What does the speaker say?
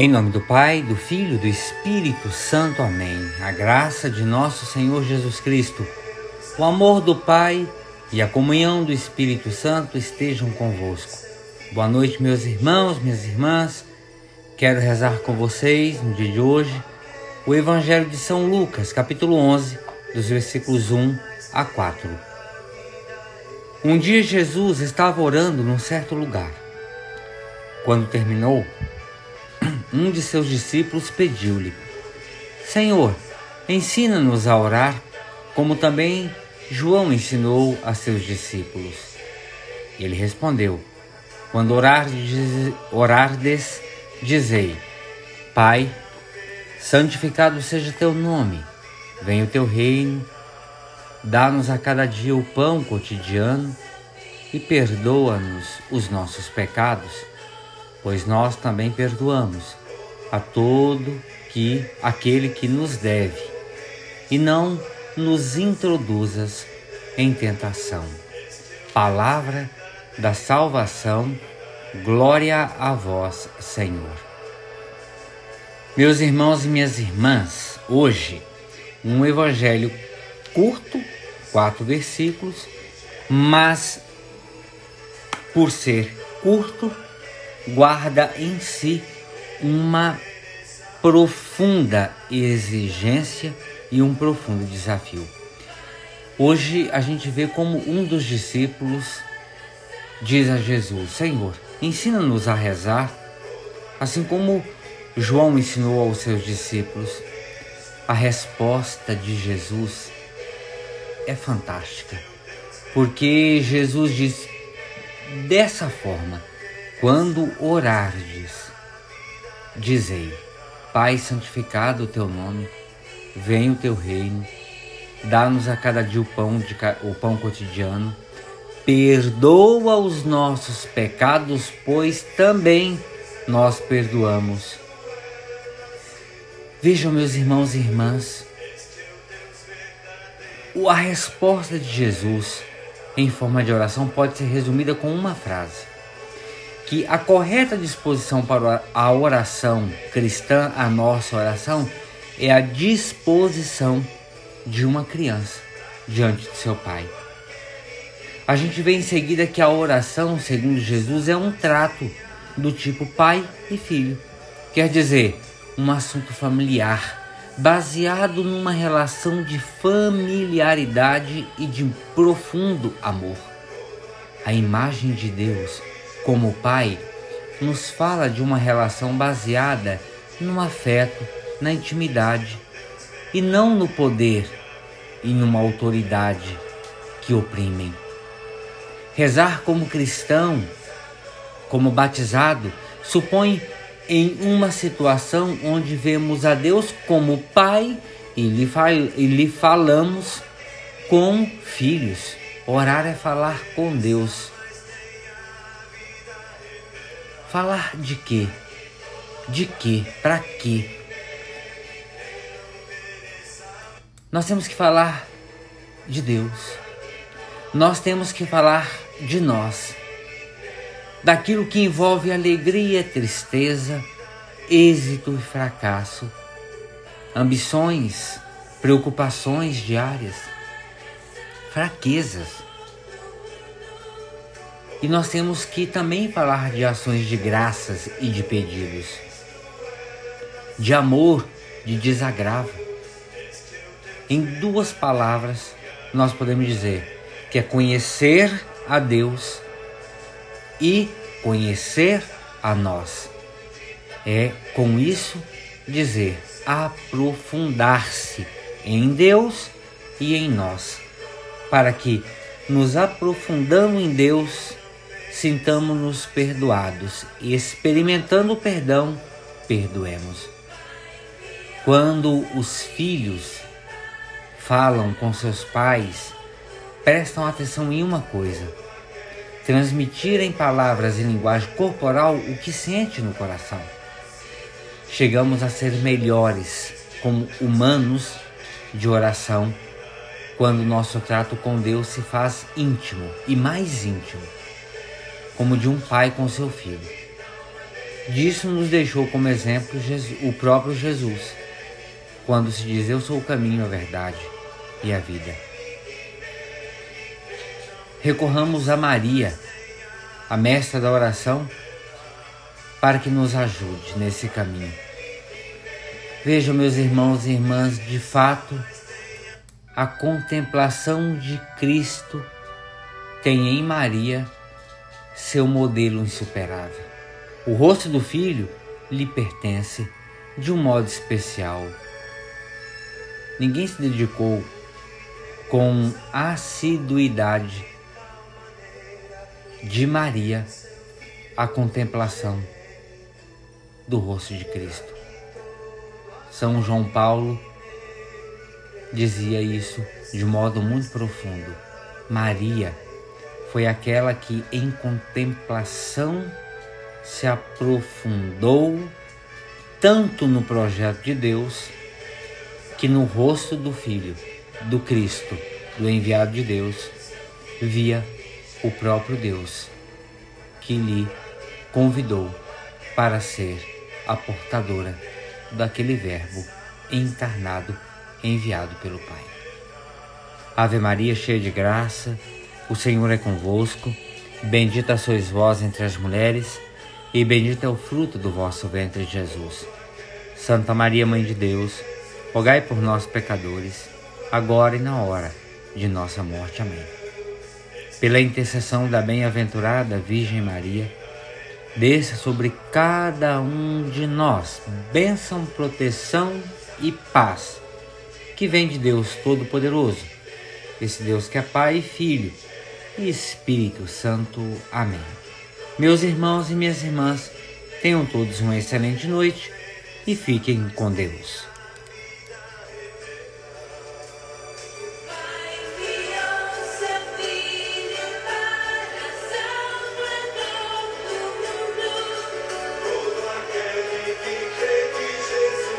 Em nome do Pai, do Filho e do Espírito Santo. Amém. A graça de nosso Senhor Jesus Cristo, o amor do Pai e a comunhão do Espírito Santo estejam convosco. Boa noite, meus irmãos, minhas irmãs. Quero rezar com vocês, no dia de hoje, o Evangelho de São Lucas, capítulo 11, dos versículos 1 a 4. Um dia Jesus estava orando num certo lugar. Quando terminou, um de seus discípulos pediu-lhe: Senhor, ensina-nos a orar, como também João ensinou a seus discípulos. Ele respondeu: Quando orardes, dizei: Pai, santificado seja teu nome, venha o teu reino, dá-nos a cada dia o pão cotidiano e perdoa-nos os nossos pecados, pois nós também perdoamos a todo aquele que nos deve, e não nos introduzas em tentação. Palavra da salvação, glória a vós, Senhor. Meus irmãos e minhas irmãs, hoje um evangelho curto, 4 versículos, mas por ser curto, guarda em si uma profunda exigência e um profundo desafio. Hoje a gente vê como um dos discípulos diz a Jesus: Senhor, ensina-nos a rezar, assim como João ensinou aos seus discípulos. A resposta de Jesus é fantástica, porque Jesus diz dessa forma: Quando orardes, dizei: Pai, santificado o teu nome, venha o teu reino, dá-nos a cada dia o pão cotidiano, perdoa os nossos pecados, pois também nós perdoamos. Vejam, meus irmãos e irmãs, a resposta de Jesus em forma de oração pode ser resumida com uma frase, que a correta disposição para a oração cristã, a nossa oração, é a disposição de uma criança diante de seu pai. A gente vê em seguida que a oração, segundo Jesus, é um trato do tipo pai e filho. Quer dizer, um assunto familiar, baseado numa relação de familiaridade e de profundo amor. A imagem de Deus como Pai nos fala de uma relação baseada no afeto, na intimidade, e não no poder e numa autoridade que oprimem. Rezar como cristão, como batizado, supõe em uma situação onde vemos a Deus como Pai e lhe falamos com filhos. Orar é falar com Deus. Falar de quê? De quê? Para quê? Nós temos que falar de Deus. Nós temos que falar de nós. Daquilo que envolve alegria, tristeza, êxito e fracasso, ambições, preocupações diárias, fraquezas. E nós temos que também falar de ações de graças e de pedidos, de amor, de desagravo. Em duas palavras, nós podemos dizer que é conhecer a Deus e conhecer a nós. É, com isso, dizer aprofundar-se em Deus e em nós, para que, nos aprofundando em Deus, sintamos-nos perdoados e, experimentando o perdão, perdoemos. Quando os filhos falam com seus pais, prestam atenção em uma coisa: transmitir em palavras e linguagem corporal o que sente no coração. Chegamos a ser melhores como humanos de oração quando nosso trato com Deus se faz íntimo e mais íntimo, como de um pai com seu filho. Disso nos deixou como exemplo o próprio Jesus, quando se diz: eu sou o caminho, a verdade e a vida. Recorramos a Maria, a mestra da oração, para que nos ajude nesse caminho. Vejam, meus irmãos e irmãs, de fato, a contemplação de Cristo tem em Maria seu modelo insuperável. O rosto do Filho lhe pertence de um modo especial. Ninguém se dedicou com assiduidade de Maria à contemplação do rosto de Cristo. São João Paulo dizia isso de modo muito profundo. Maria foi aquela que em contemplação se aprofundou tanto no projeto de Deus que no rosto do Filho, do Cristo, do enviado de Deus, via o próprio Deus que lhe convidou para ser a portadora daquele verbo encarnado, enviado pelo Pai. Ave Maria, cheia de graça, o Senhor é convosco, bendita sois vós entre as mulheres, e bendito é o fruto do vosso ventre, Jesus. Santa Maria, Mãe de Deus, rogai por nós, pecadores, agora e na hora de nossa morte. Amém. Pela intercessão da bem-aventurada Virgem Maria, desça sobre cada um de nós bênção, proteção e paz, que vem de Deus Todo-Poderoso, esse Deus que é Pai, Filho e Espírito Santo. Amém. Meus irmãos e minhas irmãs, tenham todos uma excelente noite e fiquem com Deus.